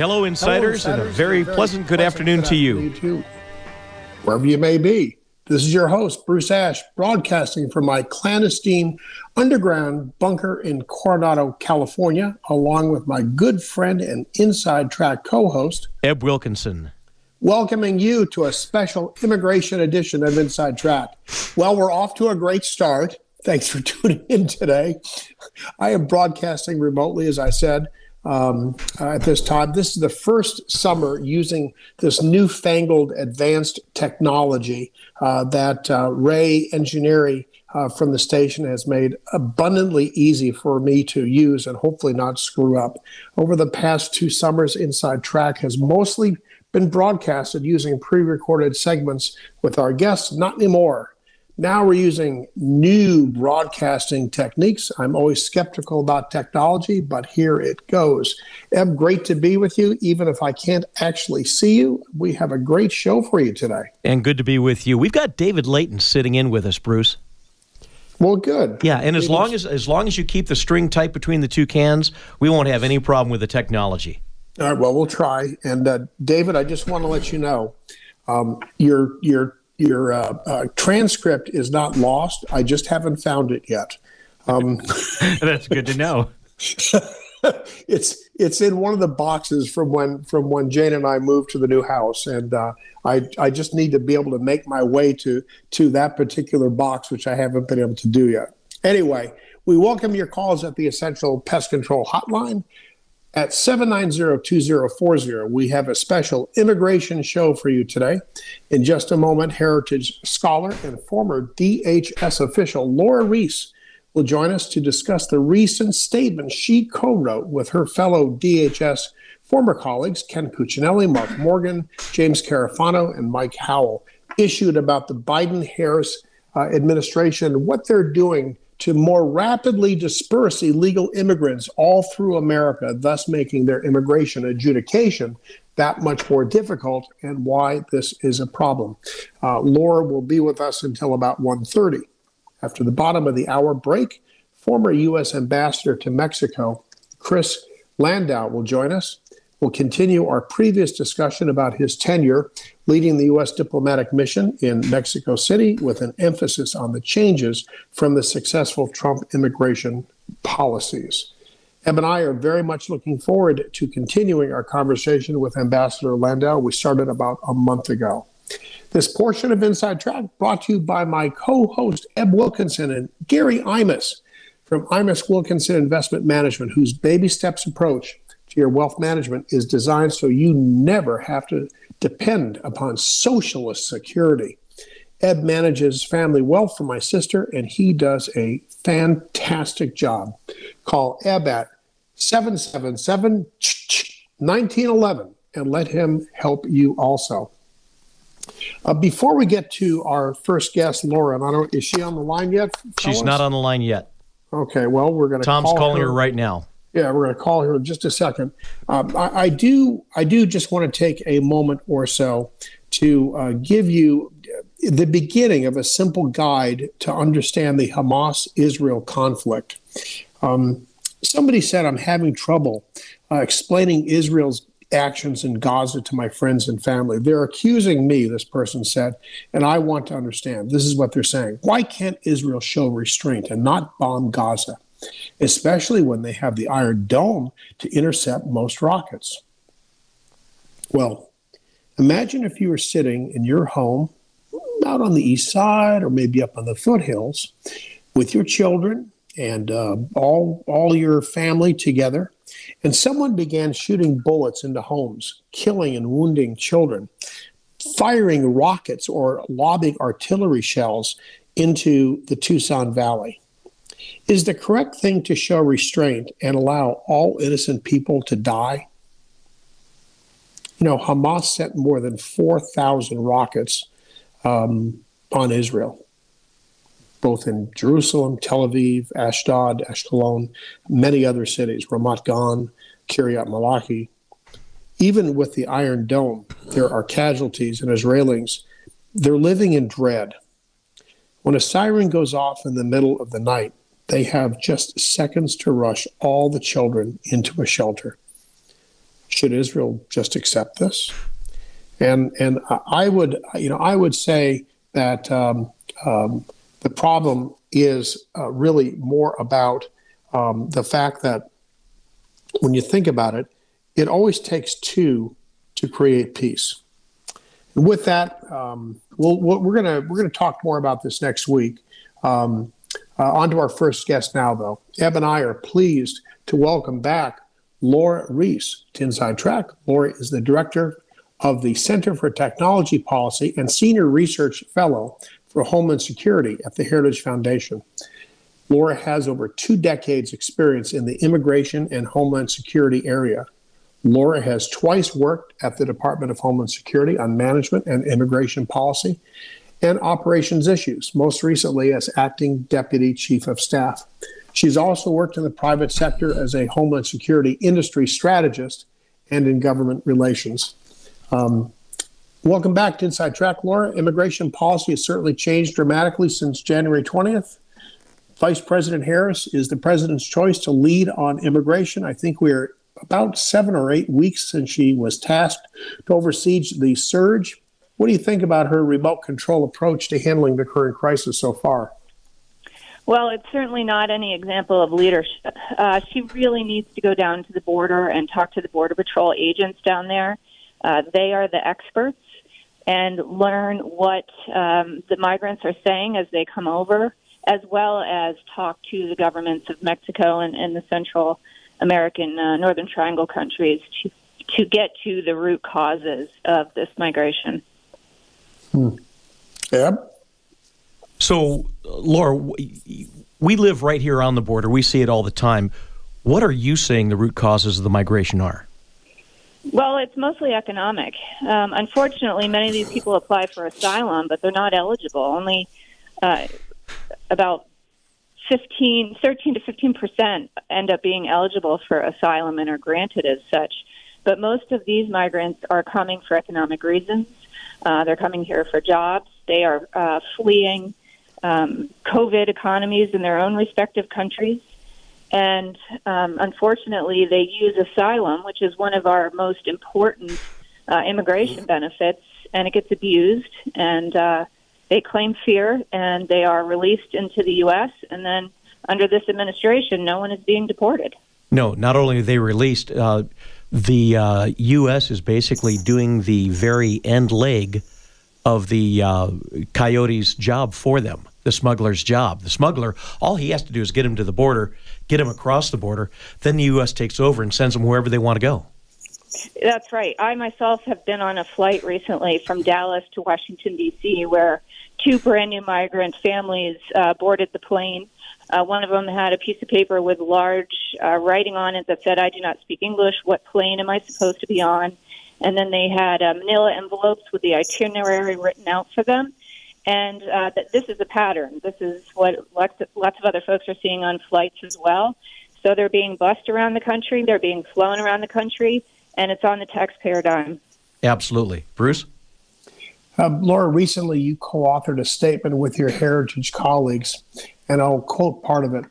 Hello, Insiders, and a very pleasant good afternoon to you. Wherever you may be, this is your host, Bruce Ash, broadcasting from my clandestine underground bunker in Coronado, California, along with my good friend and Inside Track co-host, Eb Wilkinson, welcoming you to a special immigration edition of Inside Track. Well, we're off to a great start. Thanks for tuning in today. I am broadcasting remotely, as I said, at this time. This is the first summer using this newfangled advanced technology that Ray Engineering from the station has made abundantly easy for me to use and hopefully not screw up. Over the past two summers, Inside Track has mostly been broadcasted using pre-recorded segments with our guests. Not anymore. Now we're using new broadcasting techniques. I'm always skeptical about technology, but here it goes. Eb, great to be with you. Even if I can't actually see you, we have a great show for you today. And good to be with you. We've got David Layton sitting in with us, Bruce. Well, good. Yeah, and as long as you keep the string tight between the two cans, we won't have any problem with the technology. All right, well, we'll try. And David, I just want to let you know, your transcript is not lost. I just haven't found it yet. That's good to know. It's in one of the boxes from when Jane and I moved to the new house, and I just need to be able to make my way to that particular box, which I haven't been able to do yet. Anyway, we welcome your calls at the Essential Pest Control Hotline. At 790-2040, we have a special immigration show for you today. In just a moment, Heritage scholar and former DHS official Laura Reese will join us to discuss the recent statement she co-wrote with her fellow DHS former colleagues Ken Cuccinelli, Mark Morgan, James Carafano, and Mike Howell, issued about the Biden-Harris administration and what they're doing to more rapidly disperse illegal immigrants all through America, thus making their immigration adjudication that much more difficult, and why this is a problem. Laura will be with us until about 1:30. After the bottom of the hour break, former U.S. Ambassador to Mexico, Chris Landau, will join us. We'll continue our previous discussion about his tenure leading the U.S. diplomatic mission in Mexico City, with an emphasis on the changes from the successful Trump immigration policies. Eb and I are very much looking forward to continuing our conversation with Ambassador Landau. We started about a month ago. This portion of Inside Track brought to you by my co-host Eb Wilkinson and Gary Imus from Imus Wilkinson Investment Management, whose baby steps approach to your wealth management is designed so you never have to depend upon socialist security. Eb manages family wealth for my sister, and he does a fantastic job. Call Eb at 777-1911 and let him help you also. Before we get to our first guest, Laura, is she on the line yet? She's not on the line yet. Okay, well, we're going to call her. Tom's calling her right now. Yeah, we're going to call her in just a second. I do just want to take a moment or so to give you the beginning of a simple guide to understand the Hamas-Israel conflict. Somebody said, I'm having trouble explaining Israel's actions in Gaza to my friends and family. They're accusing me, this person said, and I want to understand. This is what they're saying. Why can't Israel show restraint and not bomb Gaza, especially when they have the Iron Dome to intercept most rockets? Well, imagine if you were sitting in your home out on the east side, or maybe up on the foothills, with your children and all your family together, and someone began shooting bullets into homes, killing and wounding children, firing rockets or lobbing artillery shells into the Tucson Valley. Is the correct thing to show restraint and allow all innocent people to die? You know, Hamas sent more than 4,000 rockets on Israel, both in Jerusalem, Tel Aviv, Ashdod, Ashkelon, many other cities, Ramat Gan, Kiryat Malachi. Even with the Iron Dome, there are casualties and Israelis. They're living in dread. When a siren goes off in the middle of the night, they have just seconds to rush all the children into a shelter. should Israel just accept this? And I would say that the problem is really more about the fact that when you think about it, it always takes two to create peace. And with that, we're gonna talk more about this next week. On to our first guest now, though. Eb and I are pleased to welcome back Laura Reese to Inside Track. Laura is the director of the Center for Technology Policy and Senior Research Fellow for Homeland Security at the Heritage Foundation. Laura has over 2 decades experience in the immigration and homeland security area. Laura has twice worked at the Department of Homeland Security on management and immigration policy and operations issues, most recently as acting deputy chief of staff. She's also worked in the private sector as a homeland security industry strategist and in government relations. Welcome back to Inside Track, Laura. Immigration policy has certainly changed dramatically since January 20th. Vice President Harris is the president's choice to lead on immigration. I think we are about 7 or 8 weeks since she was tasked to oversee the surge. What do you think about her remote control approach to handling the current crisis so far? Well, it's certainly not any example of leadership. She really needs to go down to the border and talk to the Border Patrol agents down there. They are the experts, and learn what the migrants are saying as they come over, as well as talk to the governments of Mexico and the Central American Northern Triangle countries to get to the root causes of this migration. Yeah. So, Laura, we live right here on the border. We see it all the time. What are you saying the root causes of the migration are? Well, it's mostly economic. Unfortunately, many of these people apply for asylum, but they're not eligible. Only about 13 to 15% end up being eligible for asylum and are granted as such. But most of these migrants are coming for economic reasons. They're coming here for jobs. They are fleeing COVID economies in their own respective countries. And unfortunately, they use asylum, which is one of our most important immigration benefits, and it gets abused. And they claim fear, and they are released into the U.S. And then under this administration, no one is being deported. No, not only are they released, the U.S. is basically doing the very end leg of the coyote's job for them, the smuggler's job. The smuggler, all he has to do is get him to the border, get him across the border, then the U.S. takes over and sends them wherever they want to go. That's right. I myself have been on a flight recently from Dallas to Washington, D.C., where 2 brand-new migrant families boarded the plane. One of them had a piece of paper with large writing on it that said, "I do not speak English. What plane am I supposed to be on?" And then they had manila envelopes with the itinerary written out for them. And this is a pattern. This is what lots of other folks are seeing on flights as well. So they're being bussed around the country. They're being flown around the country. And it's on the taxpayer dime. Absolutely. Bruce? Laura, recently you co-authored a statement with your Heritage colleagues, and I'll quote part of it.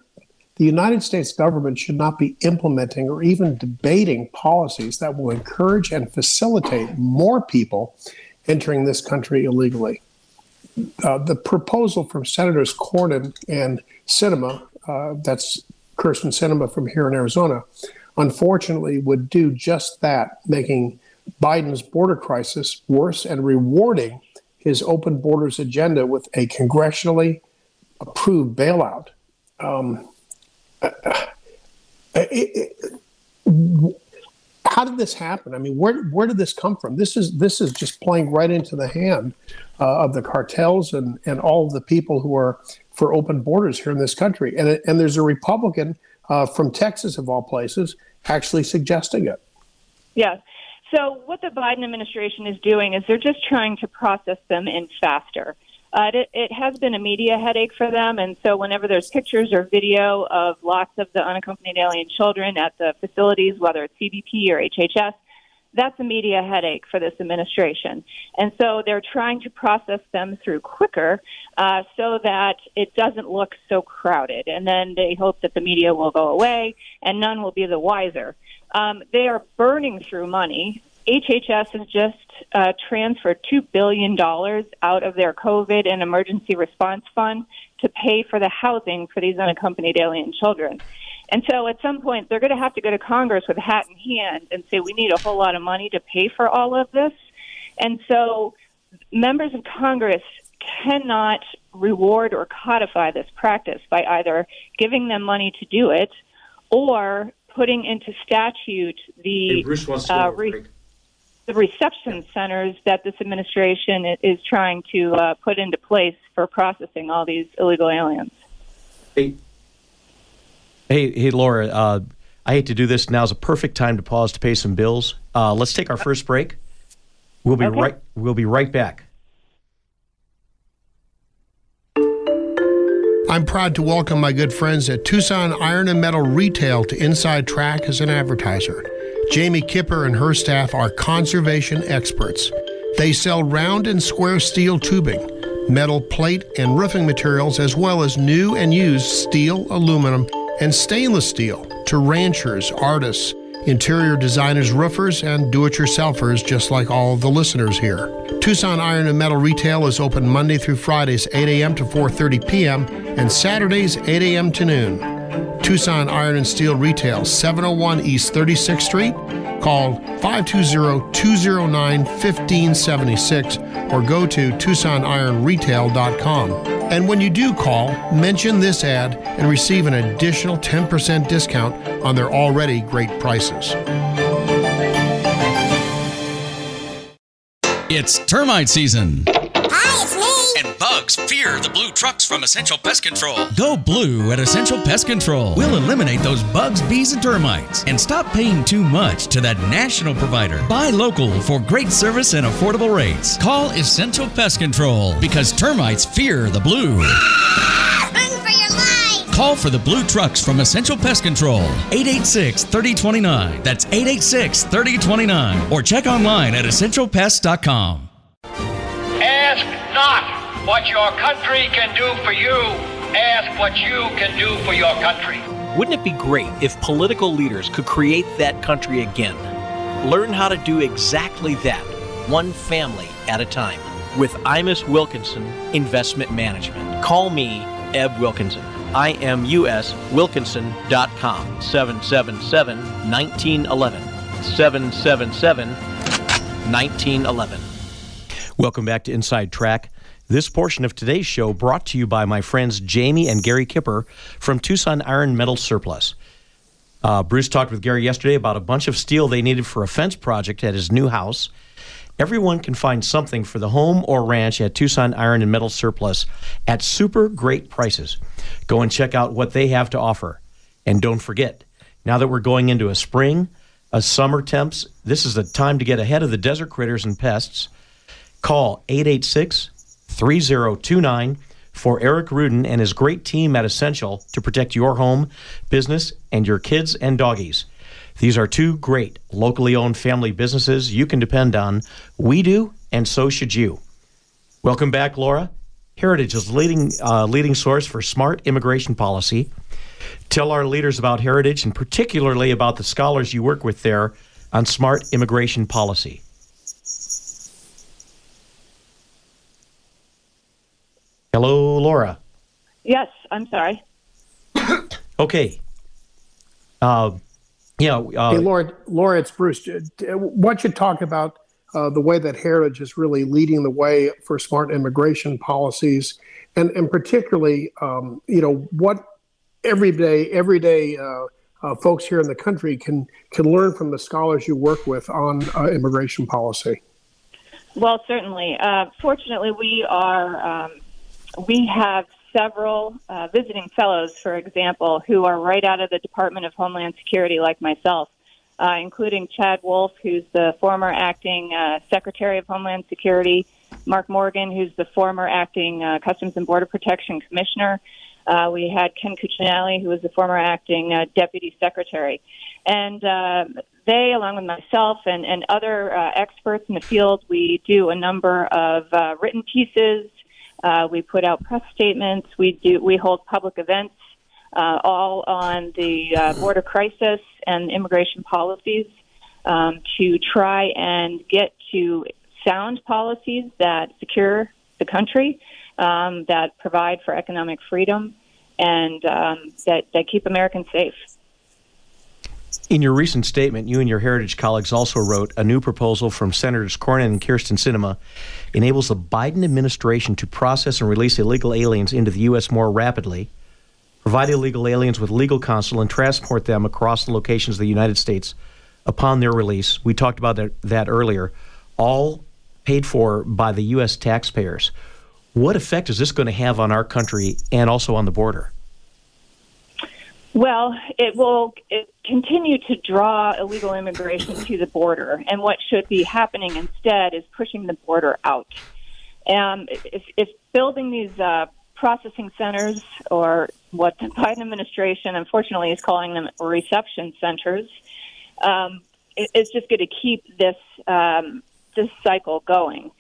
"The United States government should not be implementing or even debating policies that will encourage and facilitate more people entering this country illegally." The proposal from Senators Cornyn and Sinema, that's Kirsten Sinema from here in Arizona, unfortunately would do just that, making Biden's border crisis worse and rewarding his open borders agenda with a congressionally approved bailout. How did this happen? I mean, where did this come from? This is just playing right into the hand of the cartels and all of the people who are for open borders here in this country. And there's a Republican from Texas, of all places, actually suggesting it. Yeah. So what the Biden administration is doing is they're just trying to process them in faster. It has been a media headache for them, and so whenever there's pictures or video of lots of the unaccompanied alien children at the facilities, whether it's CBP or HHS, that's a media headache for this administration. And so they're trying to process them through quicker so that it doesn't look so crowded. And then they hope that the media will go away and none will be the wiser. They are burning through money. HHS has just transferred $2 billion out of their COVID and emergency response fund to pay for the housing for these unaccompanied alien children. And so at some point, they're going to have to go to Congress with hat in hand and say, we need a whole lot of money to pay for all of this. And so members of Congress cannot reward or codify this practice by either giving them money to do it or putting into statute the reception centers that this administration is trying to put into place for processing all these illegal aliens. Hey, Laura, I hate to do this. Now's a perfect time to pause to pay some bills. Let's take our first break. We'll be right back. I'm proud to welcome my good friends at Tucson Iron and Metal Retail to Inside Track as an advertiser. Jamie Kipper and her staff are conservation experts. They sell round and square steel tubing, metal plate and roofing materials, as well as new and used steel, aluminum, and stainless steel to ranchers, artists, interior designers, roofers, and do-it-yourselfers, just like all of the listeners here. Tucson Iron and Metal Retail is open Monday through Fridays, 8 a.m. to 4:30 p.m., and Saturdays, 8 a.m. to noon. Tucson Iron and Steel Retail, 701 East 36th Street. Call 520-209-1576 or go to TucsonIronRetail.com. And when you do call, mention this ad and receive an additional 10% discount on their already great prices. It's termite season. Hi, it's me. And bugs fear the blue trucks from Essential Pest Control. Go blue at Essential Pest Control. We'll eliminate those bugs, bees, and termites. And stop paying too much to that national provider. Buy local for great service and affordable rates. Call Essential Pest Control because termites fear the blue. Ah! Run for your life! Call for the blue trucks from Essential Pest Control. 886-3029. That's 886-3029. Or check online at EssentialPest.com. Ask not what your country can do for you, ask what you can do for your country. Wouldn't it be great if political leaders could create that country again? Learn how to do exactly that, one family at a time, with Imus Wilkinson Investment Management. Call me, Eb Wilkinson. ImusWilkinson.com. 777-1911. 777-1911. Welcome back to Inside Track. This portion of today's show brought to you by my friends Jamie and Gary Kipper from Tucson Iron Metal Surplus. Bruce talked with Gary yesterday about a bunch of steel they needed for a fence project at his new house. Everyone can find something for the home or ranch at Tucson Iron and Metal Surplus at super great prices. Go and check out what they have to offer. And don't forget, now that we're going into a spring, a summer temps, this is the time to get ahead of the desert critters and pests. Call 886-3029 for Eric Rudin and his great team at Essential to protect your home, business, and your kids and doggies. These are two great locally owned family businesses you can depend on. We do, and so should you. Welcome back, Laura. Heritage is leading source for smart immigration policy. Tell our leaders about Heritage and particularly about the scholars you work with there on smart immigration policy. Hello, Laura. Yes, I'm sorry. Okay. Hey, Laura, it's Bruce. Why don't you talk about the way that Heritage is really leading the way for smart immigration policies, and particularly, what everyday folks here in the country can learn from the scholars you work with on immigration policy. Well, certainly. Fortunately, we are. We have several visiting fellows, for example, who are right out of the Department of Homeland Security like myself, including Chad Wolf, who's the former acting Secretary of Homeland Security, Mark Morgan, who's the former acting Customs and Border Protection Commissioner. We had Ken Cuccinelli, who was the former acting Deputy Secretary. And they, along with myself and other experts in the field, we do a number of written pieces. We put out press statements. We hold public events all on the border crisis and immigration policies to try and get to sound policies that secure the country, that provide for economic freedom, and that keep Americans safe. In your recent statement, you and your Heritage colleagues also wrote, a new proposal from Senators Cornyn and Kirsten Sinema enables the Biden administration to process and release illegal aliens into the U.S. more rapidly, provide illegal aliens with legal counsel, and transport them across the locations of the United States upon their release. We talked about that earlier, all paid for by the U.S. taxpayers. What effect is this going to have on our country and also on the border? Well, it will continue to draw illegal immigration to the border, and what should be happening instead is pushing the border out. If building these processing centers, or what the Biden administration unfortunately is calling them reception centers, it's just going to keep this cycle going.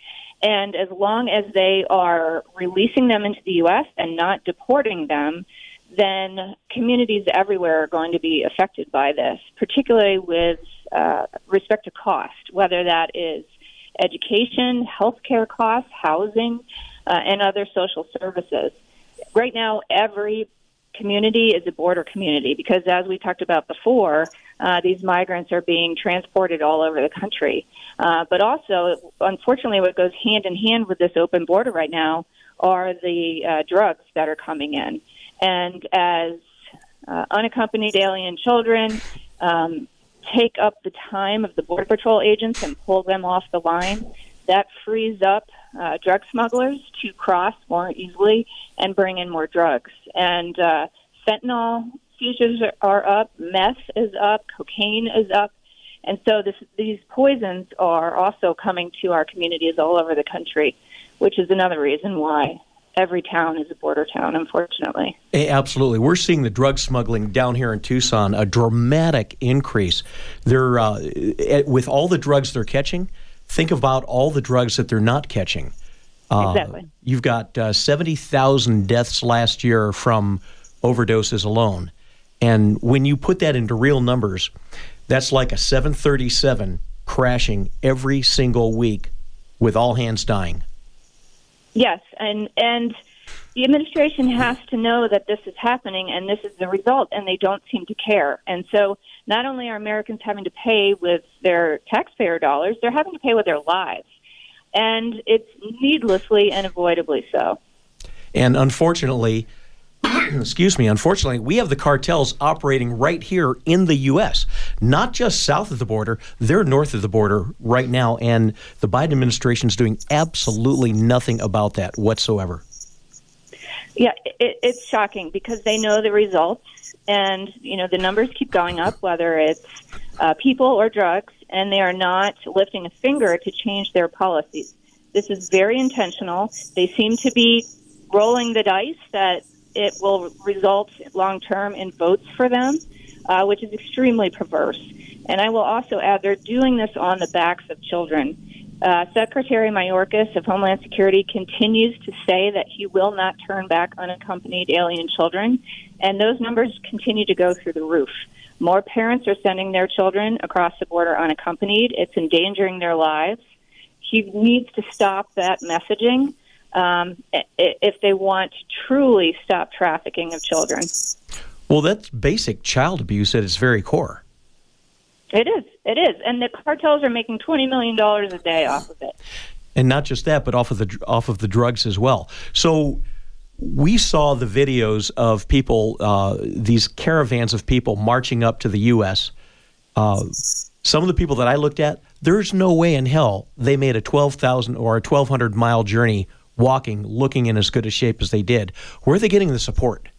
And as long as they are releasing them into the U.S. and not deporting them, then communities everywhere are going to be affected by this, particularly with respect to cost, whether that is education, healthcare costs, housing, and other social services. Right now, every community is a border community because, as we talked about before, these migrants are being transported all over the country. But also, unfortunately, what goes hand in hand with this open border right now are the drugs that are coming in. And as unaccompanied alien children take up the time of the Border Patrol agents and pull them off the line, that frees up drug smugglers to cross more easily and bring in more drugs. And fentanyl seizures are up, meth is up, cocaine is up. And so these poisons are also coming to our communities all over the country, which is another reason why every town is a border town, unfortunately. Absolutely. We're seeing the drug smuggling down here in Tucson, a dramatic increase. They're with all the drugs they're catching, think about all the drugs that they're not catching. Exactly. You've got 70,000 deaths last year from overdoses alone. And when you put that into real numbers, that's like a 737 crashing every single week with all hands dying. Yes, and the administration has to know that this is happening and this is the result, and they don't seem to care. And so not only are Americans having to pay with their taxpayer dollars, they're having to pay with their lives. And it's needlessly and avoidably so. And unfortunately, unfortunately, we have the cartels operating right here in the U.S., not just south of the border. They're north of the border right now, and the Biden administration is doing absolutely nothing about that whatsoever. Yeah, it's shocking because they know the results, and you know the numbers keep going up, whether it's people or drugs, and they are not lifting a finger to change their policies. This is very intentional. They seem to be rolling the dice that it will result long-term in votes for them, which is extremely perverse. And I will also add they're doing this on the backs of children. Secretary Mayorkas of Homeland Security continues to say that he will not turn back unaccompanied alien children, and those numbers continue to go through the roof. More parents are sending their children across the border unaccompanied. It's endangering their lives. He needs to stop that messaging if they want to truly stop trafficking of children. Well, that's basic child abuse at its very core. It is. And the cartels are making $20 million a day off of it. And not just that, but off of the drugs as well. So we saw the videos of people, these caravans of people marching up to the U.S. Some of the people that I looked at, there's no way in hell they made a 12,000 or a 1,200-mile journey walking, looking in as good a shape as they did. Where are they getting the support?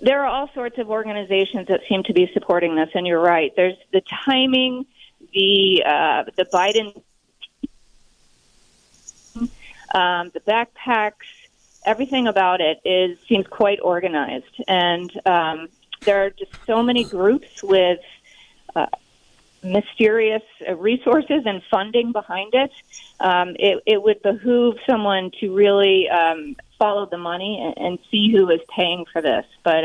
There are all sorts of organizations that seem to be supporting this, and you're right. There's the timing, the Biden, the backpacks, everything about it seems quite organized. And there are just so many groups with mysterious resources and funding behind it. It would behoove someone to really follow the money and see who is paying for this. But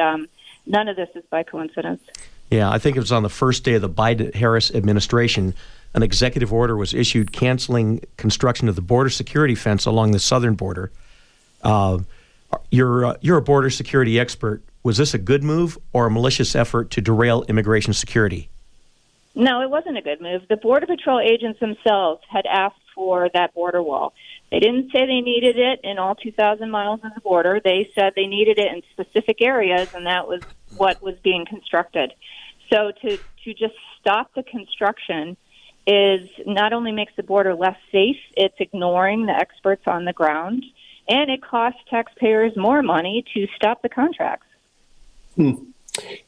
none of this is by coincidence. Yeah, I think it was on the first day of the Biden-Harris administration, an executive order was issued canceling construction of the border security fence along the southern border. You're a border security expert. Was this a good move or a malicious effort to derail immigration security? No, it wasn't a good move. The Border Patrol agents themselves had asked for that border wall. They didn't say they needed it in all 2,000 miles of the border. They said they needed it in specific areas, and that was what was being constructed. So to just stop the construction is not only makes the border less safe, it's ignoring the experts on the ground, and it costs taxpayers more money to stop the contracts.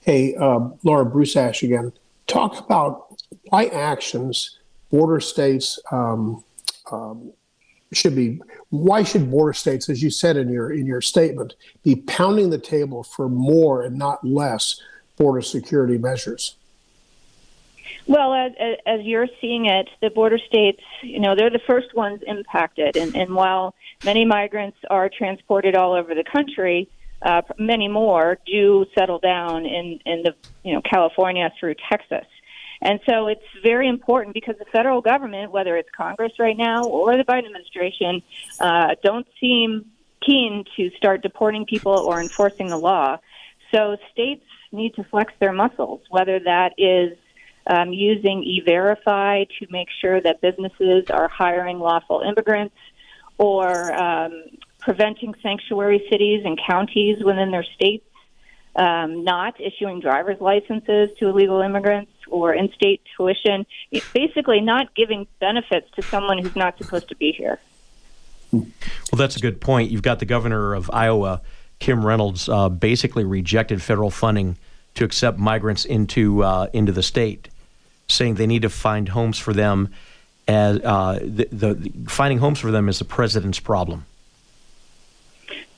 Hey, Laura, Bruce Ash again. Talk about why actions border states should be. Why should border states, as you said in your statement, be pounding the table for more and not less border security measures? Well, as you're seeing it, the border states, they're the first ones impacted. And while many migrants are transported all over the country, many more do settle down in California through Texas. And so it's very important because the federal government, whether it's Congress right now or the Biden administration, don't seem keen to start deporting people or enforcing the law. So states need to flex their muscles, whether that is using E-Verify to make sure that businesses are hiring lawful immigrants, or preventing sanctuary cities and counties within their states not issuing driver's licenses to illegal immigrants, or in-state tuition. It's basically not giving benefits to someone who's not supposed to be here. Well, that's a good point. You've got the governor of Iowa, Kim Reynolds, basically rejected federal funding to accept migrants into the state, saying they need to find homes for them. As finding homes for them is the president's problem.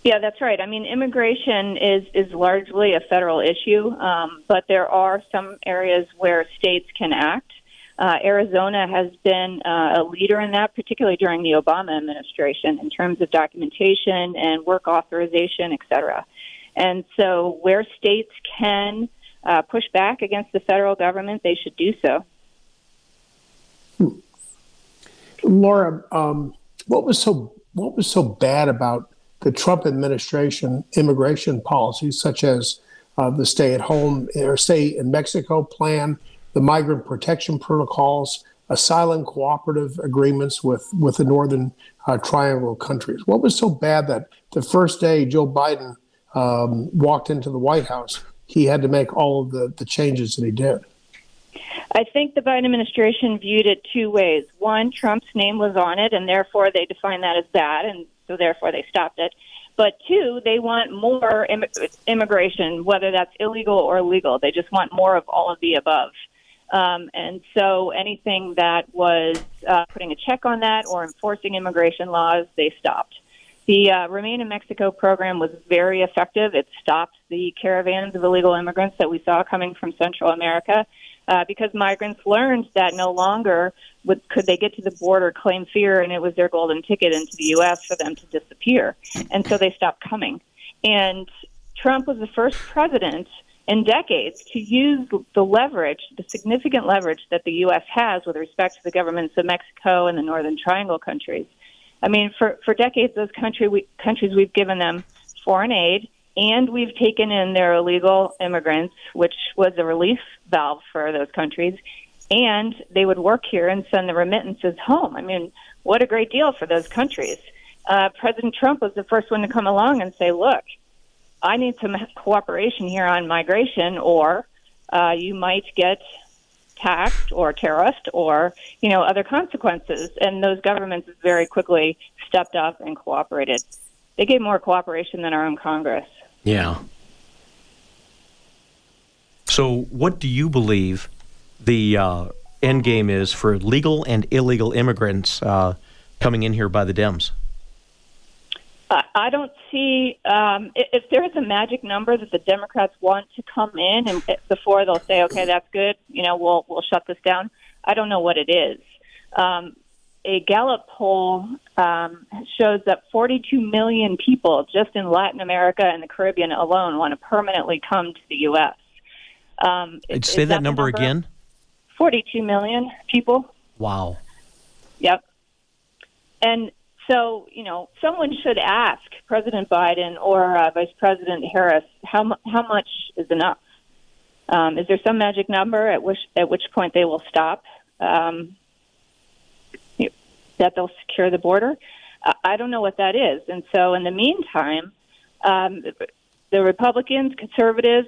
Yeah, that's right. I mean, immigration is largely a federal issue, but there are some areas where states can act. Arizona has been a leader in that, particularly during the Obama administration, in terms of documentation and work authorization, et cetera. And so where states can push back against the federal government, they should do so. Laura, what was so bad about the Trump administration immigration policies, such as the stay-at-home or stay-in-Mexico plan, the migrant protection protocols, asylum cooperative agreements with the northern triangle countries? What was so bad that the first day Joe Biden walked into the White House, he had to make all of the changes that he did? I think the Biden administration viewed it two ways. One, Trump's name was on it, and therefore they defined that as bad, and so therefore they stopped it. But two, they want more immigration, whether that's illegal or legal. They just want more of all of the above. And so anything that was putting a check on that or enforcing immigration laws, they stopped. The Remain in Mexico program was very effective. It stopped the caravans of illegal immigrants that we saw coming from Central America, because migrants learned that no longer could they get to the border, claim fear, and it was their golden ticket into the U.S. for them to disappear. And so they stopped coming. And Trump was the first president in decades to use the leverage, the significant leverage that the U.S. has with respect to the governments of Mexico and the Northern Triangle countries. I mean, for decades, those countries, we've given them foreign aid, and we've taken in their illegal immigrants, which was a relief valve for those countries, and they would work here and send the remittances home. I mean, what a great deal for those countries. President Trump was the first one to come along and say, look, I need some cooperation here on migration, or you might get taxed or terrorist or, other consequences. And those governments very quickly stepped up and cooperated. They gave more cooperation than our own Congress. Yeah. So what do you believe the end game is for legal and illegal immigrants coming in here by the Dems? I don't see if there is a magic number that the Democrats want to come in and before they'll say, okay, that's good, we'll shut this down. I don't know what it is. a Gallup poll shows that 42 million people just in Latin America and the Caribbean alone want to permanently come to the U.S. Say that number again? 42 million people. Wow. Yep. And so, you know, someone should ask President Biden or Vice President Harris, how much is enough? Is there some magic number at which point they will stop, that they'll secure the border? I don't know what that is. And so in the meantime, the Republicans, conservatives,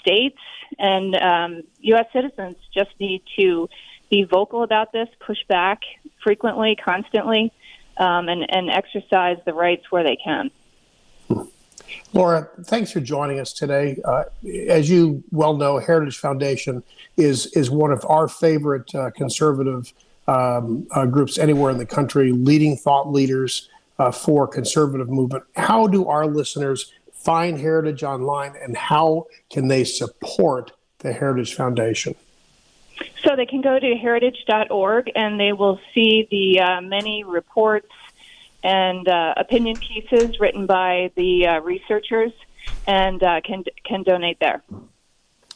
states, and U.S. citizens just need to be vocal about this, push back frequently, constantly, and exercise the rights where they can. Laura, thanks for joining us today. As you well know, Heritage Foundation is one of our favorite conservative groups anywhere in the country, leading thought leaders for conservative movement. How do our listeners find Heritage online, and how can they support the Heritage Foundation? So they can go to heritage.org, and they will see the many reports and opinion pieces written by the researchers, and can donate there.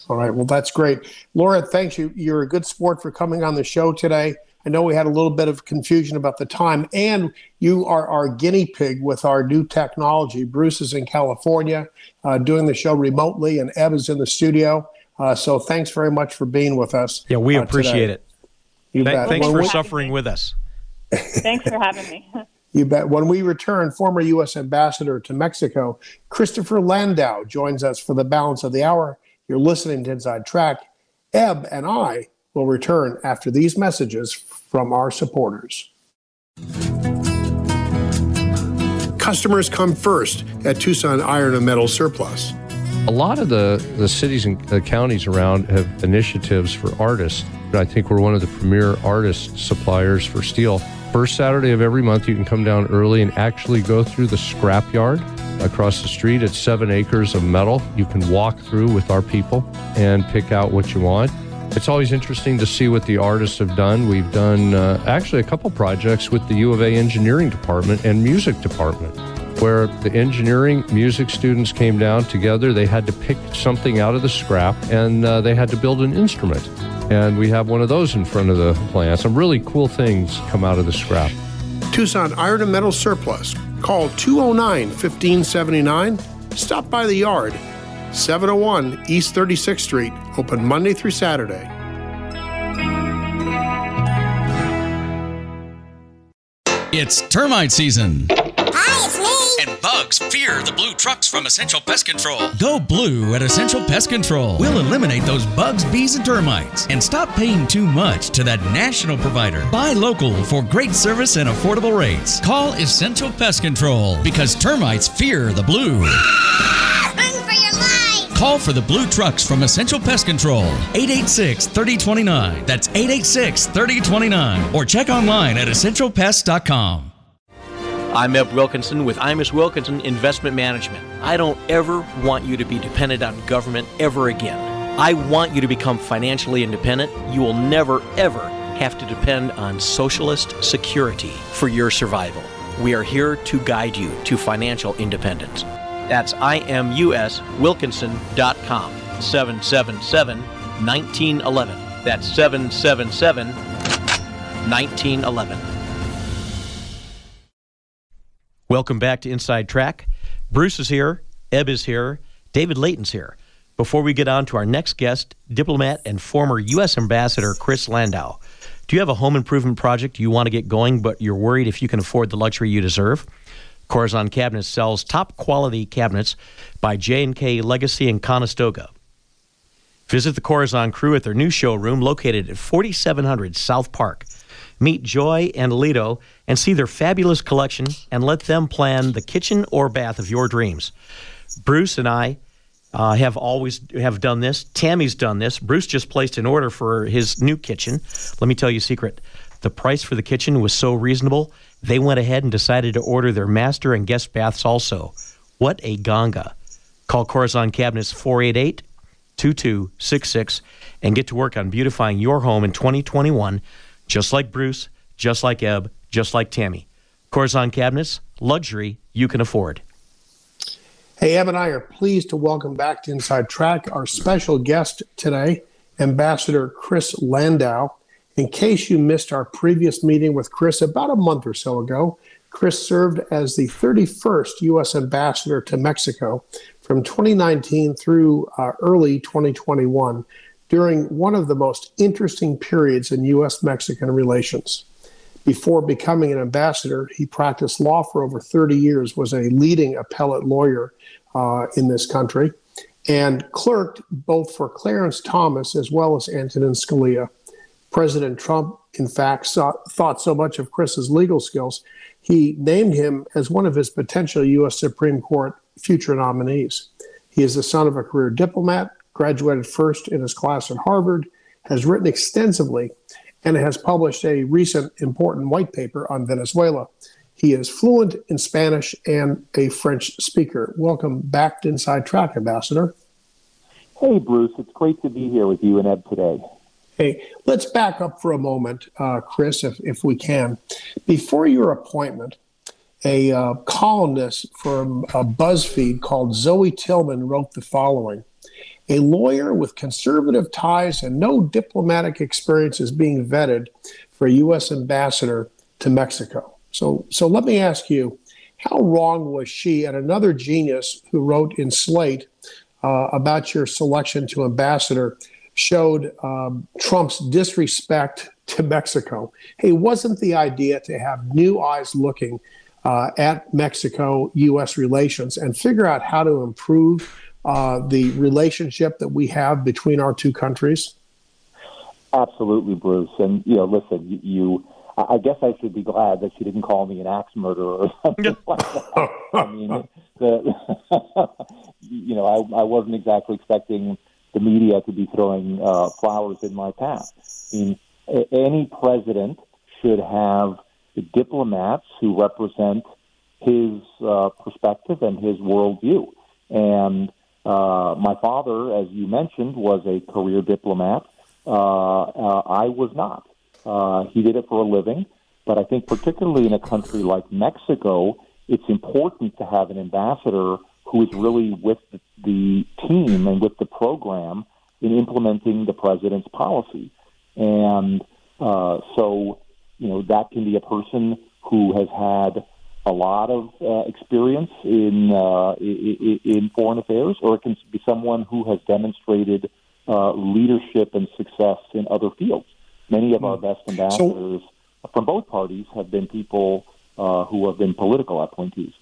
All right. Well, that's great. Laura, thanks. You're a good sport for coming on the show today. I know we had a little bit of confusion about the time, and you are our guinea pig with our new technology. Bruce is in California doing the show remotely, and Eb is in the studio. So thanks very much for being with us. Yeah, we appreciate today. It. Thanks for suffering with us. Thanks for having me. You bet. When we return, former U.S. Ambassador to Mexico, Christopher Landau, joins us for the balance of the hour. You're listening to Inside Track. Eb and I will return after these messages from our supporters. Customers come first at Tucson Iron and Metal Surplus. A lot of the cities and the counties around have initiatives for artists. I think we're one of the premier artist suppliers for steel. First Saturday of every month, you can come down early and actually go through the scrapyard across the street. It's 7 acres of metal. You can walk through with our people and pick out what you want. It's always interesting to see what the artists have done. We've done actually a couple projects with the U of A engineering department and music department, where the engineering music students came down together. They had to pick something out of the scrap, and they had to build an instrument. And we have one of those in front of the plant. Some really cool things come out of the scrap. Tucson Iron and Metal Surplus. Call 209-1579. Stop by the yard, 701 East 36th Street. Open Monday through Saturday. It's termite season. Hi, it's me. And bugs fear the blue trucks from Essential Pest Control. Go blue at Essential Pest Control. We'll eliminate those bugs, bees, and termites. And stop paying too much to that national provider. Buy local for great service and affordable rates. Call Essential Pest Control, because termites fear the blue. Run for your life! Call for the blue trucks from Essential Pest Control. 886-3029. That's 886-3029. Or check online at EssentialPest.com. I'm Eb Wilkinson with Imus Wilkinson Investment Management. I don't ever want you to be dependent on government ever again. I want you to become financially independent. You will never, ever have to depend on socialist security for your survival. We are here to guide you to financial independence. That's ImusWilkinson.com, 777-1911. That's 777-1911. Welcome back to Inside Track. Bruce is here. Eb is here. David Layton's here. Before we get on to our next guest, diplomat and former U.S. Ambassador Chris Landau. Do you have a home improvement project you want to get going, but you're worried if you can afford the luxury you deserve? Corazon Cabinets sells top-quality cabinets by J&K Legacy in Conestoga. Visit the Corazon crew at their new showroom located at 4700 South Park. Meet Joy and Alito and see their fabulous collection, and let them plan the kitchen or bath of your dreams. Bruce and I have done this. Tammy's done this. Bruce just placed an order for his new kitchen. Let me tell you a secret. The price for the kitchen was so reasonable, they went ahead and decided to order their master and guest baths also. What a ganga. Call Corazon Cabinets 488-2266 and get to work on beautifying your home in 2021. Just like Bruce, just like Eb, just like Tammy. Corazon Cabinets, luxury you can afford. Hey, Eb and I are pleased to welcome back to Inside Track our special guest today, Ambassador Chris Landau. In case you missed our previous meeting with Chris about a month or so ago, Chris served as the 31st U.S. Ambassador to Mexico from 2019 through early 2021, during one of the most interesting periods in U.S.-Mexican relations. Before becoming an ambassador, he practiced law for over 30 years, was a leading appellate lawyer in this country, and clerked both for Clarence Thomas as well as Antonin Scalia. President Trump, in fact, thought so much of Chris's legal skills, he named him as one of his potential U.S. Supreme Court future nominees. He is the son of a career diplomat, graduated first in his class at Harvard, has written extensively, and has published a recent important white paper on Venezuela. He is fluent in Spanish and a French speaker. Welcome back to Inside Track, Ambassador. Hey, Bruce. It's great to be here with you and Eb today. Hey, let's back up for a moment, Chris, if we can. Before your appointment, a columnist from BuzzFeed called Zoe Tillman wrote the following. A lawyer with conservative ties and no diplomatic experience is being vetted for a U.S. ambassador to Mexico. So let me ask you, how wrong was she and another genius who wrote in Slate about your selection to ambassador showed Trump's disrespect to Mexico? Hey, wasn't the idea to have new eyes looking at Mexico-U.S. relations and figure out how to improve the relationship that we have between our two countries? Absolutely, Bruce. And, you know, listen, you I guess I should be glad that she didn't call me an axe murderer or something like that. I mean, you know, I wasn't exactly expecting the media to be throwing flowers in my path. I mean, any president should have the diplomats who represent his perspective and his worldview. And my father, as you mentioned, was a career diplomat. I was not. He did it for a living. But I think particularly in a country like Mexico, it's important to have an ambassador who is really with the team and with the program in implementing the president's policy. And so, you know, that can be a person who has had a lot of experience in foreign affairs, or it can be someone who has demonstrated leadership and success in other fields. Many of our best ambassadors from both parties have been people who have been political appointees.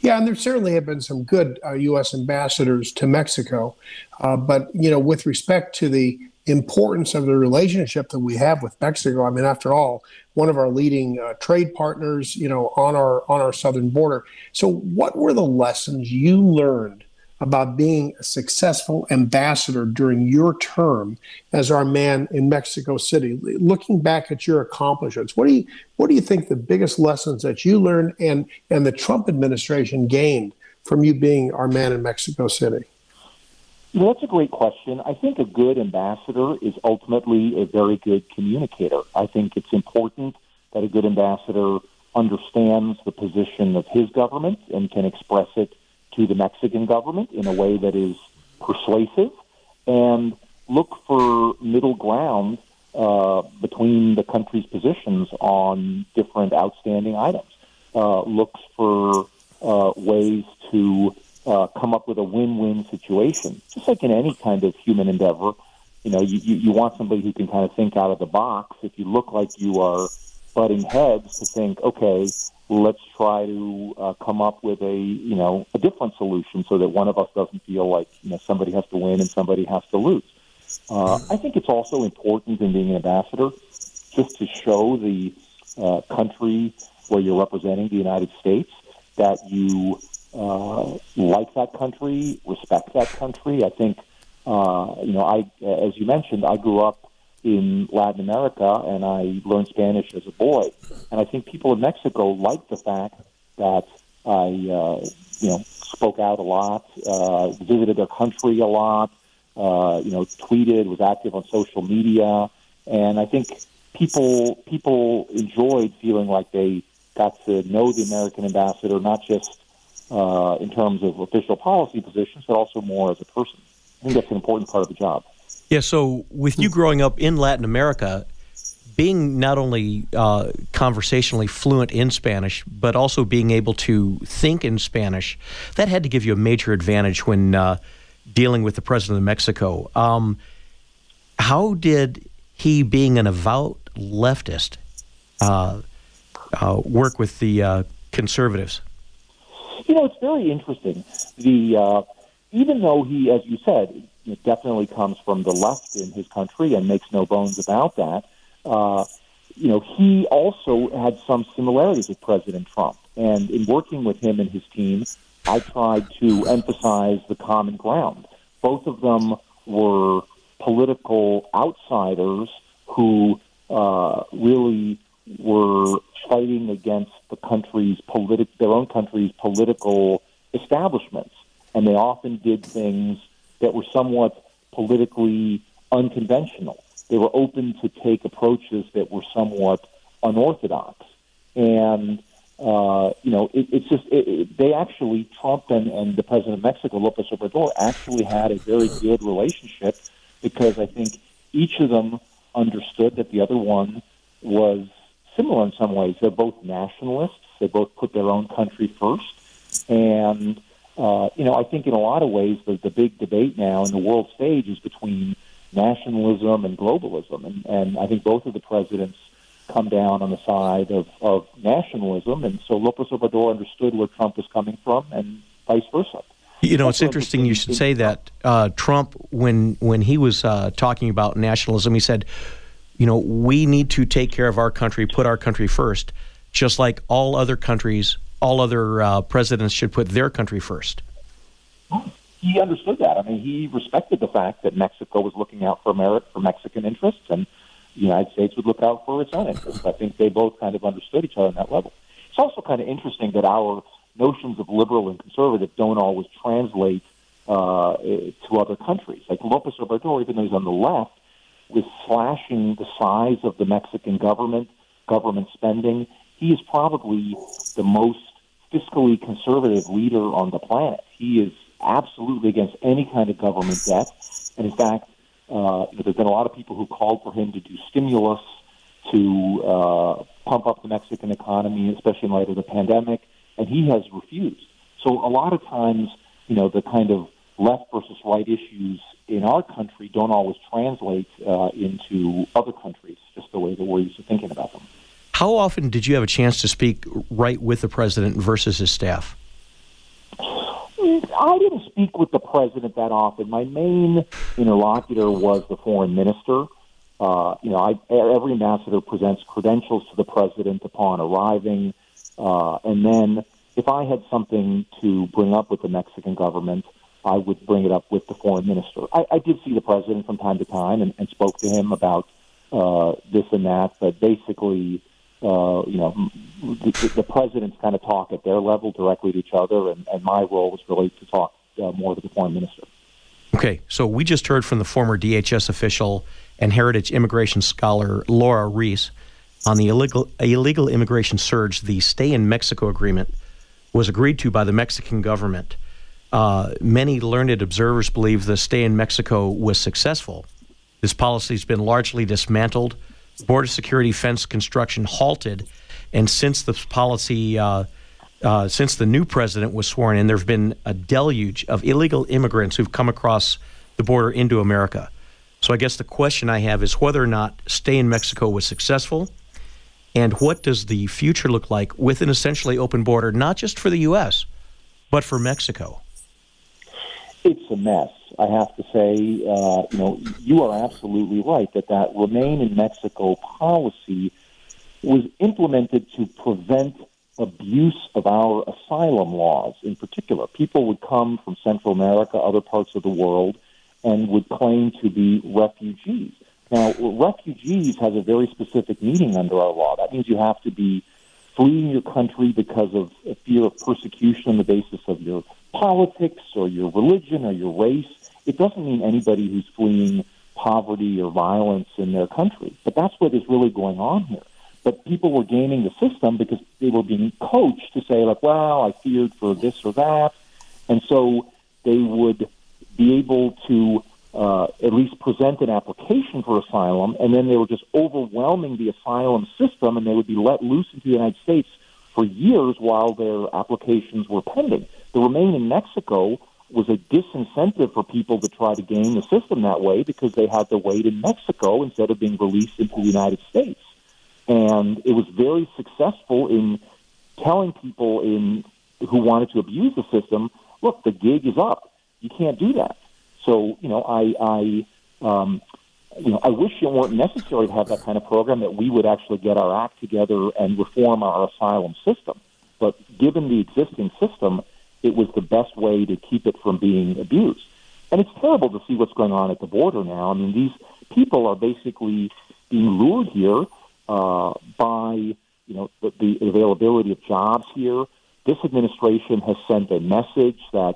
Yeah, and there certainly have been some good U.S. ambassadors to Mexico. But, you know, with respect to the importance of the relationship that we have with Mexico, I mean, after all, one of our leading trade partners, you know, on our southern border. So what were the lessons you learned about being a successful ambassador during your term as our man in Mexico City? Looking back at your accomplishments, what do you think the biggest lessons that you learned and the Trump administration gained from you being our man in Mexico City? Well, that's a great question. I think a good ambassador is ultimately a very good communicator. I think it's important that a good ambassador understands the position of his government and can express it to the Mexican government in a way that is persuasive, and look for middle ground between the country's positions on different outstanding items. Looks for ways to come up with a win-win situation. Just like in any kind of human endeavor, you know, you want somebody who can kind of think out of the box. If you look like you are butting heads, to think, okay, let's try to come up with a different solution so that one of us doesn't feel like, you know, somebody has to win and somebody has to lose. I think it's also important in being an ambassador just to show the country where you're representing the United States that you like that country, respect that country. I think, as you mentioned, I grew up in Latin America, and I learned Spanish as a boy. And I think people in Mexico liked the fact that I, spoke out a lot, visited their country a lot, tweeted, was active on social media. And I think people enjoyed feeling like they got to know the American ambassador, not just in terms of official policy positions, but also more as a person. I think that's an important part of the job. Yeah, so with you growing up in Latin America, being not only conversationally fluent in Spanish, but also being able to think in Spanish, that had to give you a major advantage when dealing with the president of Mexico. How did he, being an avowed leftist, work with the conservatives? You know, it's very interesting. Even though he, as you said, definitely comes from the left in his country and makes no bones about that, he also had some similarities with President Trump. And in working with him and his team, I tried to emphasize the common ground. Both of them were political outsiders who really were fighting against the country's their own country's political establishments. And they often did things that were somewhat politically unconventional. They were open to take approaches that were somewhat unorthodox. And, they actually, Trump and the president of Mexico, López Obrador, actually had a very good relationship because I think each of them understood that the other one was similar in some ways. They're both nationalists. They both put their own country first. And, I think in a lot of ways the big debate now in the world stage is between nationalism and globalism. And I think both of the presidents come down on the side of nationalism. And so López Obrador understood where Trump was coming from and vice versa. You know, it's interesting you should say that. Trump, when he was talking about nationalism, he said, we need to take care of our country, put our country first, just like all other countries, all other presidents should put their country first. He understood that. I mean, he respected the fact that Mexico was looking out for Mexican interests, and the United States would look out for its own interests. I think they both kind of understood each other on that level. It's also kind of interesting that our notions of liberal and conservative don't always translate to other countries. Like López Obrador, even though he's on the left, was slashing the size of the Mexican government spending. He is probably the most fiscally conservative leader on the planet. He is absolutely against any kind of government debt. And in fact, there's been a lot of people who called for him to do stimulus to pump up the Mexican economy, especially in light of the pandemic, and he has refused. So a lot of times, the kind of left versus right issues in our country don't always translate into other countries, just the way that we're used to thinking about them. How often did you have a chance to speak right with the president versus his staff? I didn't speak with the president that often. My main interlocutor was the foreign minister. Every ambassador presents credentials to the president upon arriving. And then if I had something to bring up with the Mexican government, I would bring it up with the foreign minister. I did see the president from time to time and spoke to him about this and that. But basically, the presidents kind of talk at their level directly to each other, and my role was really to talk more to the foreign minister. Okay, so we just heard from the former DHS official and Heritage immigration scholar Laura Reese on the illegal immigration surge. The Stay in Mexico agreement was agreed to by the Mexican government. Many learned observers believe the Stay in Mexico was successful. This policy has been largely dismantled, border security fence construction halted, and since this policy, since the new president was sworn in, there have been a deluge of illegal immigrants who've come across the border into America. So I guess the question I have is whether or not Stay in Mexico was successful, and what does the future look like with an essentially open border, not just for the U.S., but for Mexico? It's a mess. I have to say, you are absolutely right that Remain in Mexico policy was implemented to prevent abuse of our asylum laws in particular. People would come from Central America, other parts of the world, and would claim to be refugees. Now, refugees has a very specific meaning under our law. That means you have to be fleeing your country because of a fear of persecution on the basis of your politics or your religion or your race. It doesn't mean anybody who's fleeing poverty or violence in their country. But that's what is really going on here. But people were gaming the system because they were being coached to say, like, well, I feared for this or that. And so they would be able to at least present an application for asylum, and then they were just overwhelming the asylum system, and they would be let loose into the United States for years while their applications were pending. The remain in Mexico was a disincentive for people to try to game the system that way because they had to wait in Mexico instead of being released into the United States. And it was very successful in telling people who wanted to abuse the system, look, the gig is up. You can't do that. So, you know, I wish it weren't necessary to have that kind of program, that we would actually get our act together and reform our asylum system. But given the existing system, it was the best way to keep it from being abused. And it's terrible to see what's going on at the border now. I mean, these people are basically being lured here by, the availability of jobs here. This administration has sent a message that,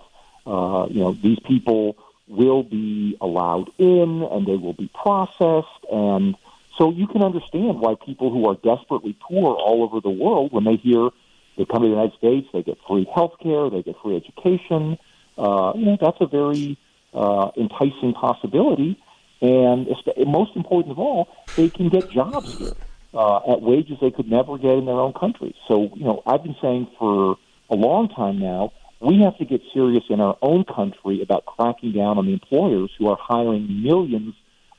these people will be allowed in and they will be processed. And so you can understand why people who are desperately poor all over the world, when they hear they come to the United States, they get free health care, they get free education. That's a very enticing possibility. And most important of all, they can get jobs here at wages they could never get in their own country. So, I've been saying for a long time now, we have to get serious in our own country about cracking down on the employers who are hiring millions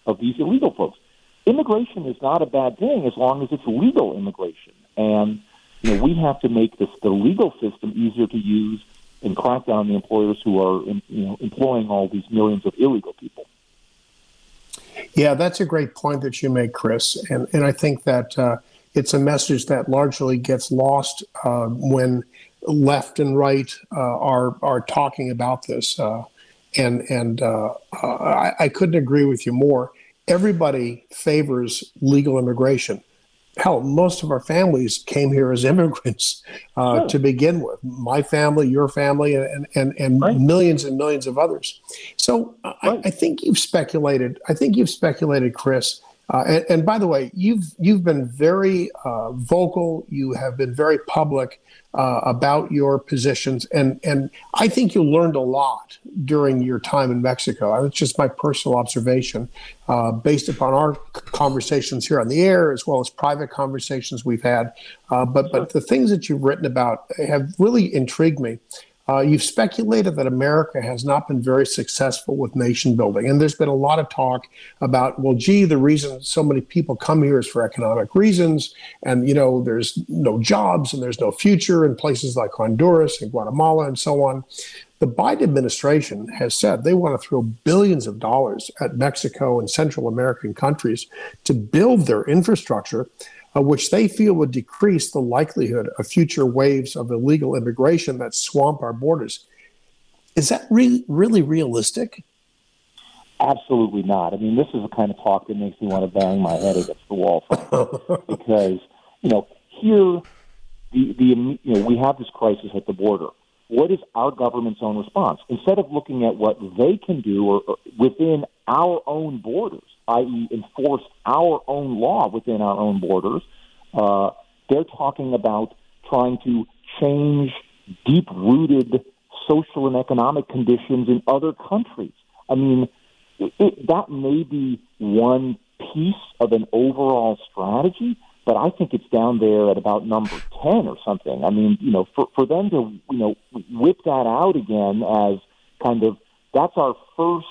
of these illegal folks. Immigration is not a bad thing as long as it's legal immigration. And we have to make the legal system easier to use and crack down on the employers who are employing all these millions of illegal people. Yeah, that's a great point that you make, Chris. And I think that it's a message that largely gets lost when left and right are talking about this. I couldn't agree with you more. Everybody favors legal immigration. Hell, most of our families came here as immigrants to begin with. My family, your family, and right. Millions and millions of others. So right. I think you've speculated. Chris. And by the way, you've been very vocal. You have been very public about your positions, and I think you learned a lot during your time in Mexico. That's just my personal observation, based upon our conversations here on the air as well as private conversations we've had. But the things that you've written about have really intrigued me. You've speculated that America has not been very successful with nation building. And there's been a lot of talk about, well, gee, the reason so many people come here is for economic reasons. And, there's no jobs and there's no future in places like Honduras and Guatemala and so on. The Biden administration has said they want to throw billions of dollars at Mexico and Central American countries to build their infrastructure, which they feel would decrease the likelihood of future waves of illegal immigration that swamp our borders. Is that really realistic? Absolutely not. I mean, this is the kind of talk that makes me want to bang my head against the wall, because, here we have this crisis at the border. What is our government's own response? Instead of looking at what they can do or within our own borders, i.e. enforce our own law within our own borders, they're talking about trying to change deep-rooted social and economic conditions in other countries. I mean, that may be one piece of an overall strategy, but I think it's down there at about number 10 or something. I mean, for them to, whip that out again as kind of, that's our first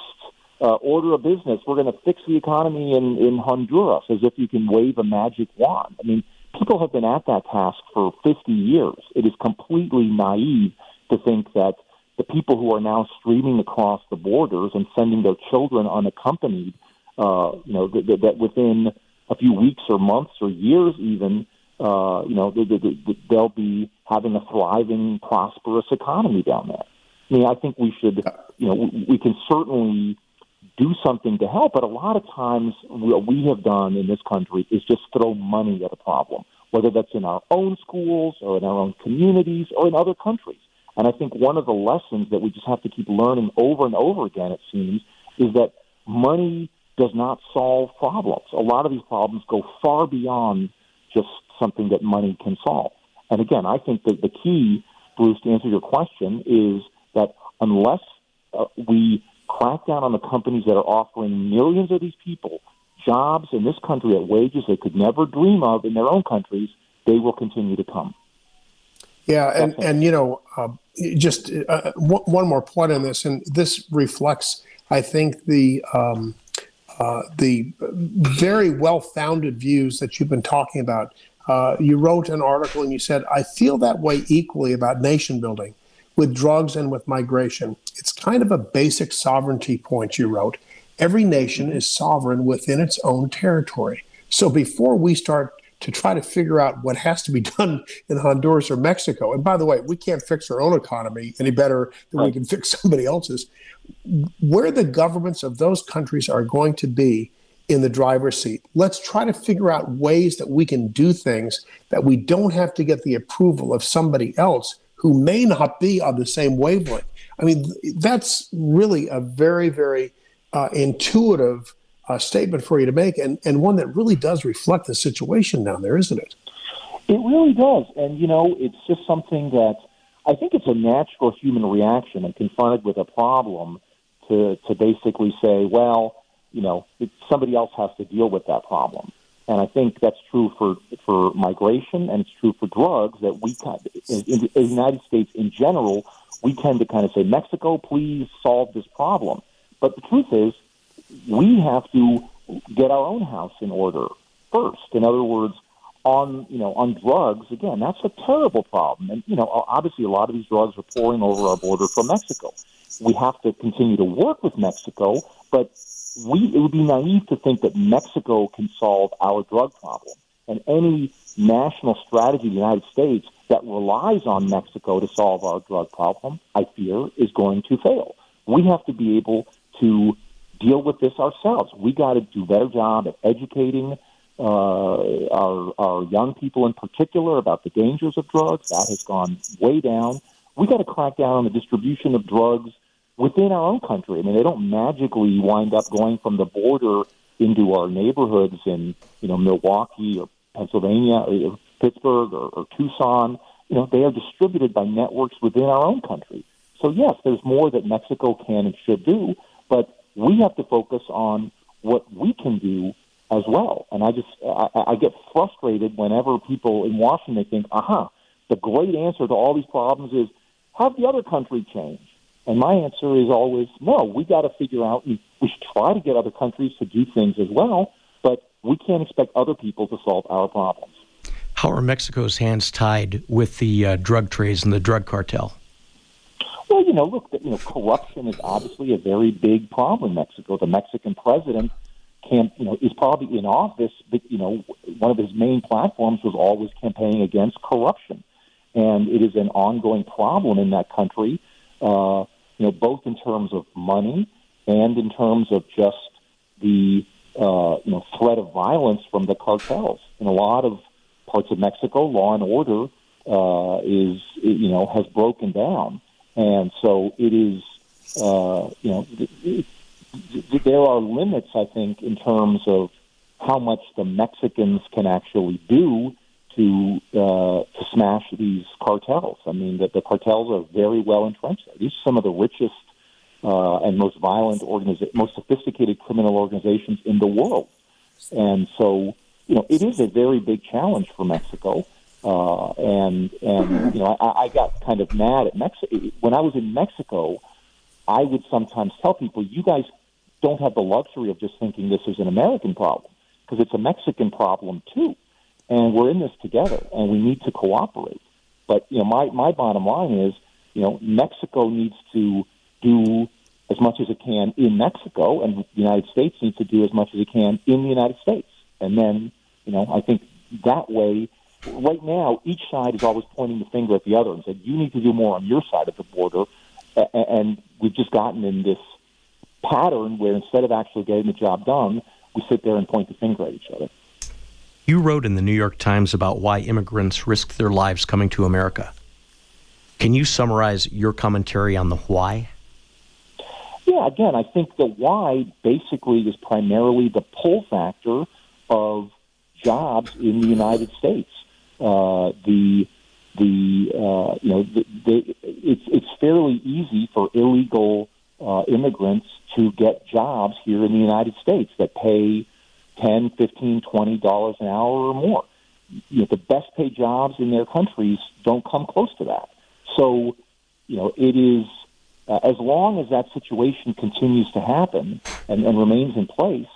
order of business. We're going to fix the economy in Honduras, as if you can wave a magic wand. I mean, people have been at that task for 50 years. It is completely naive to think that the people who are now streaming across the borders and sending their children unaccompanied, that within a few weeks or months or years even, they'll be having a thriving, prosperous economy down there. I mean, I think we should, we can certainly do something to help, but a lot of times what we have done in this country is just throw money at a problem, whether that's in our own schools or in our own communities or in other countries. And I think one of the lessons that we just have to keep learning over and over again, it seems, is that money does not solve problems. A lot of these problems go far beyond just something that money can solve. And again, I think that the key, Bruce, to answer your question, is that unless we crack down on the companies that are offering millions of these people jobs in this country at wages they could never dream of in their own countries, they will continue to come. Yeah, and you know, just one more point on this, and this reflects, I think, the very well-founded views that you've been talking about. You wrote an article and you said, I feel that way equally about nation building, with drugs and with migration. It's kind of a basic sovereignty point, you wrote. Every nation is sovereign within its own territory. So before we start to try to figure out what has to be done in Honduras or Mexico, and by the way, we can't fix our own economy any better than we can fix somebody else's, where the governments of those countries are going to be in the driver's seat. Let's try to figure out ways that we can do things that we don't have to get the approval of somebody else who may not be on the same wavelength. I mean, that's really a very, very intuitive statement for you to make, and one that really does reflect the situation down there, isn't it? It really does. And, you know, it's just something that I think it's a natural human reaction, and confronted with a problem to basically say, well, you know, somebody else has to deal with that problem. And I think that's true for migration, and it's true for drugs, that we in the United States in general, we tend to kind of say, Mexico, please solve this problem. But the truth is, we have to get our own house in order first. In other words, on drugs, again, that's a terrible problem. And, you know, obviously a lot of these drugs are pouring over our border from Mexico. We have to continue to work with Mexico, but it would be naive to think that Mexico can solve our drug problem. And any national strategy in the United States that relies on Mexico to solve our drug problem, I fear, is going to fail. We have to be able to deal with this ourselves. We got to do a better job at educating our young people in particular about the dangers of drugs. That has gone way down. We got to crack down on the distribution of drugs within our own country. I mean, they don't magically wind up going from the border into our neighborhoods in, you know, Milwaukee or Pennsylvania or Pittsburgh or Tucson. You know, they are distributed by networks within our own country. So, yes, there's more that Mexico can and should do, but we have to focus on what we can do as well. And I get frustrated whenever people in Washington think, the great answer to all these problems is have the other country change. And my answer is always, no, we got to figure out, we should try to get other countries to do things as well, but we can't expect other people to solve our problems. How are Mexico's hands tied with the drug trades and the drug cartel? Well, you know, look, corruption is obviously a very big problem in Mexico. The Mexican president is probably in office, but, you know, one of his main platforms was always campaigning against corruption. And it is an ongoing problem in that country, both in terms of money and in terms of just the, threat of violence from the cartels. In a lot of parts of Mexico, law and order has broken down. And so it is, there are limits, I think, in terms of how much the Mexicans can actually do to smash these cartels. I mean, the cartels are very well entrenched. These are some of the richest and most violent, most sophisticated criminal organizations in the world. And so, you know, it is a very big challenge for Mexico. I got kind of mad at Mexico. When I was in Mexico, I would sometimes tell people, you guys don't have the luxury of just thinking this is an American problem, because it's a Mexican problem too. And we're in this together, and we need to cooperate. But, you know, my bottom line is, you know, Mexico needs to do as much as it can in Mexico, and the United States needs to do as much as it can in the United States. And then, you know, I think that way, right now, each side is always pointing the finger at the other and said, you need to do more on your side of the border. And we've just gotten in this pattern where instead of actually getting the job done, we sit there and point the finger at each other. You wrote in the New York Times about why immigrants risk their lives coming to America. Can you summarize your commentary on the why? Yeah, again, I think the why basically is primarily the pull factor of jobs in the United States. It's fairly easy for illegal immigrants to get jobs here in the United States that pay $10, $15, $20 an hour or more. You know, the best paid jobs in their countries don't come close to that. So, you know, it is, as long as that situation continues to happen and remains in place,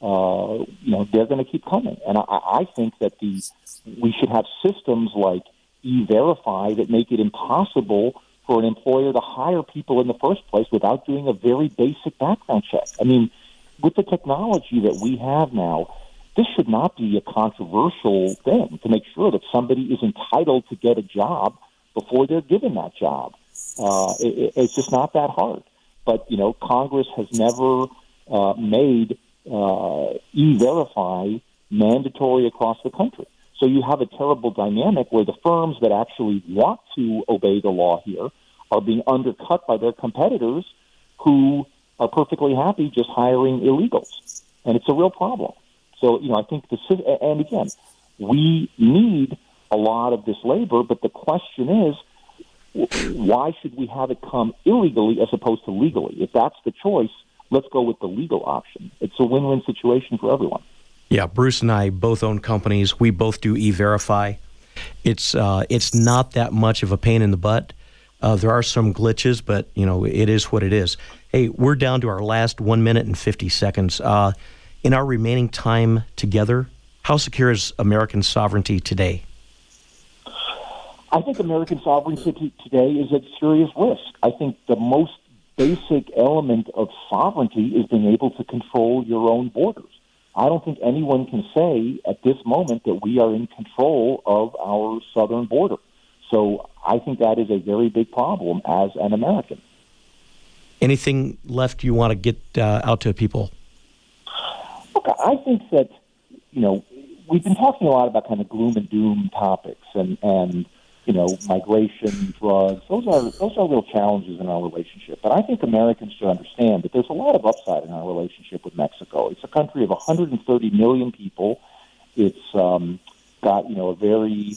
they're going to keep coming. And I think that we should have systems like E-Verify that make it impossible for an employer to hire people in the first place without doing a very basic background check. I mean, with the technology that we have now, this should not be a controversial thing to make sure that somebody is entitled to get a job before they're given that job. It's just not that hard. But, you know, Congress has never made E-Verify mandatory across the country. So you have a terrible dynamic where the firms that actually want to obey the law here are being undercut by their competitors who are perfectly happy just hiring illegals. And it's a real problem. So, you know, I think and again, we need a lot of this labor, but the question is, why should we have it come illegally as opposed to legally? If that's the choice, let's go with the legal option. It's a win-win situation for everyone. Yeah, Bruce and I both own companies. We both do E-Verify. It's not that much of a pain in the butt. There are some glitches, but, you know, it is what it is. Hey, we're down to our last 1 minute and 50 seconds. In our remaining time together, how secure is American sovereignty today? I think American sovereignty today is at serious risk. I think the most basic element of sovereignty is being able to control your own borders. I don't think anyone can say at this moment that we are in control of our southern border. So I think that is a very big problem as an American. Anything left you want to get out to people? Look, I think that, you know, we've been talking a lot about kind of gloom and doom topics and you know, migration, drugs. Those are real challenges in our relationship. But I think Americans should understand that there's a lot of upside in our relationship with Mexico. It's a country of 130 million people. It's got, you know, a very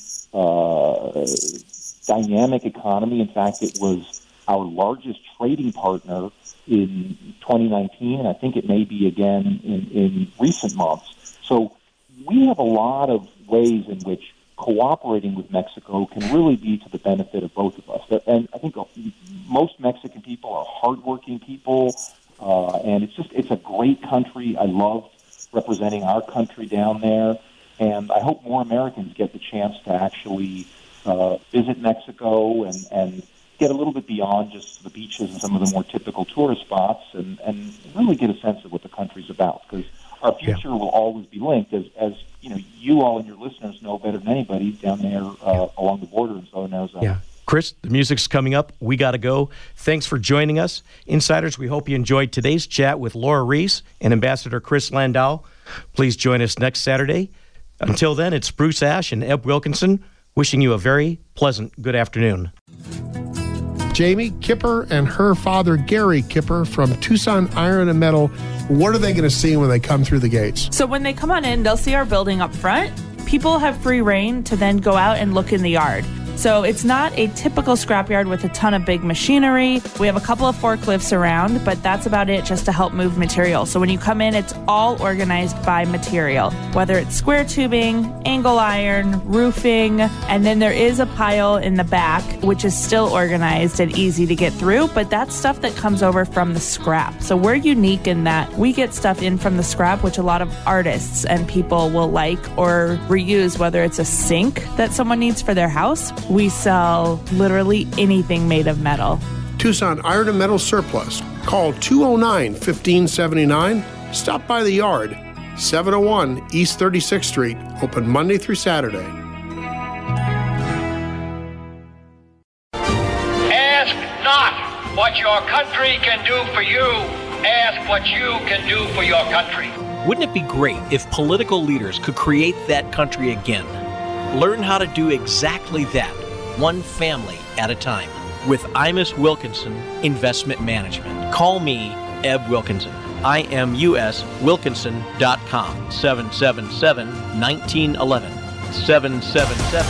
dynamic economy. In fact, it was our largest trading partner in 2019, and I think it may be again in recent months. So we have a lot of ways in which cooperating with Mexico can really be to the benefit of both of us. And I think most Mexican people are hardworking people, and it's a great country. I love representing our country down there, and I hope more Americans get the chance to actually visit Mexico and get a little bit beyond just the beaches and some of the more typical tourist spots and really get a sense of what the country's about, because our future will always be linked, as you know, you all and your listeners know better than anybody down there along the border in Southern Arizona. Yeah. Chris, the music's coming up. We got to go. Thanks for joining us. Insiders, we hope you enjoyed today's chat with Laura Reese and Ambassador Chris Landau. Please join us next Saturday. Until then, it's Bruce Ash and Eb Wilkinson wishing you a very pleasant good afternoon. Jamie Kipper and her father, Gary Kipper, from Tucson Iron and Metal. What are they going to see when they come through the gates? So when they come on in, they'll see our building up front. People have free reign to then go out and look in the yard. So it's not a typical scrapyard with a ton of big machinery. We have a couple of forklifts around, but that's about it, just to help move material. So when you come in, it's all organized by material, whether it's square tubing, angle iron, roofing, and then there is a pile in the back, which is still organized and easy to get through, but that's stuff that comes over from the scrap. So we're unique in that we get stuff in from the scrap, which a lot of artists and people will like or reuse, whether it's a sink that someone needs for their house. We sell literally anything made of metal. Tucson Iron and Metal Surplus. Call 209-1579. Stop by the yard, 701 East 36th Street. Open Monday through Saturday. Ask not what your country can do for you. Ask what you can do for your country. Wouldn't it be great if political leaders could create that country again? Learn how to do exactly that, one family at a time. with Imus Wilkinson Investment Management. Call me, Eb Wilkinson. ImusWilkinson.com. 777-1911. 777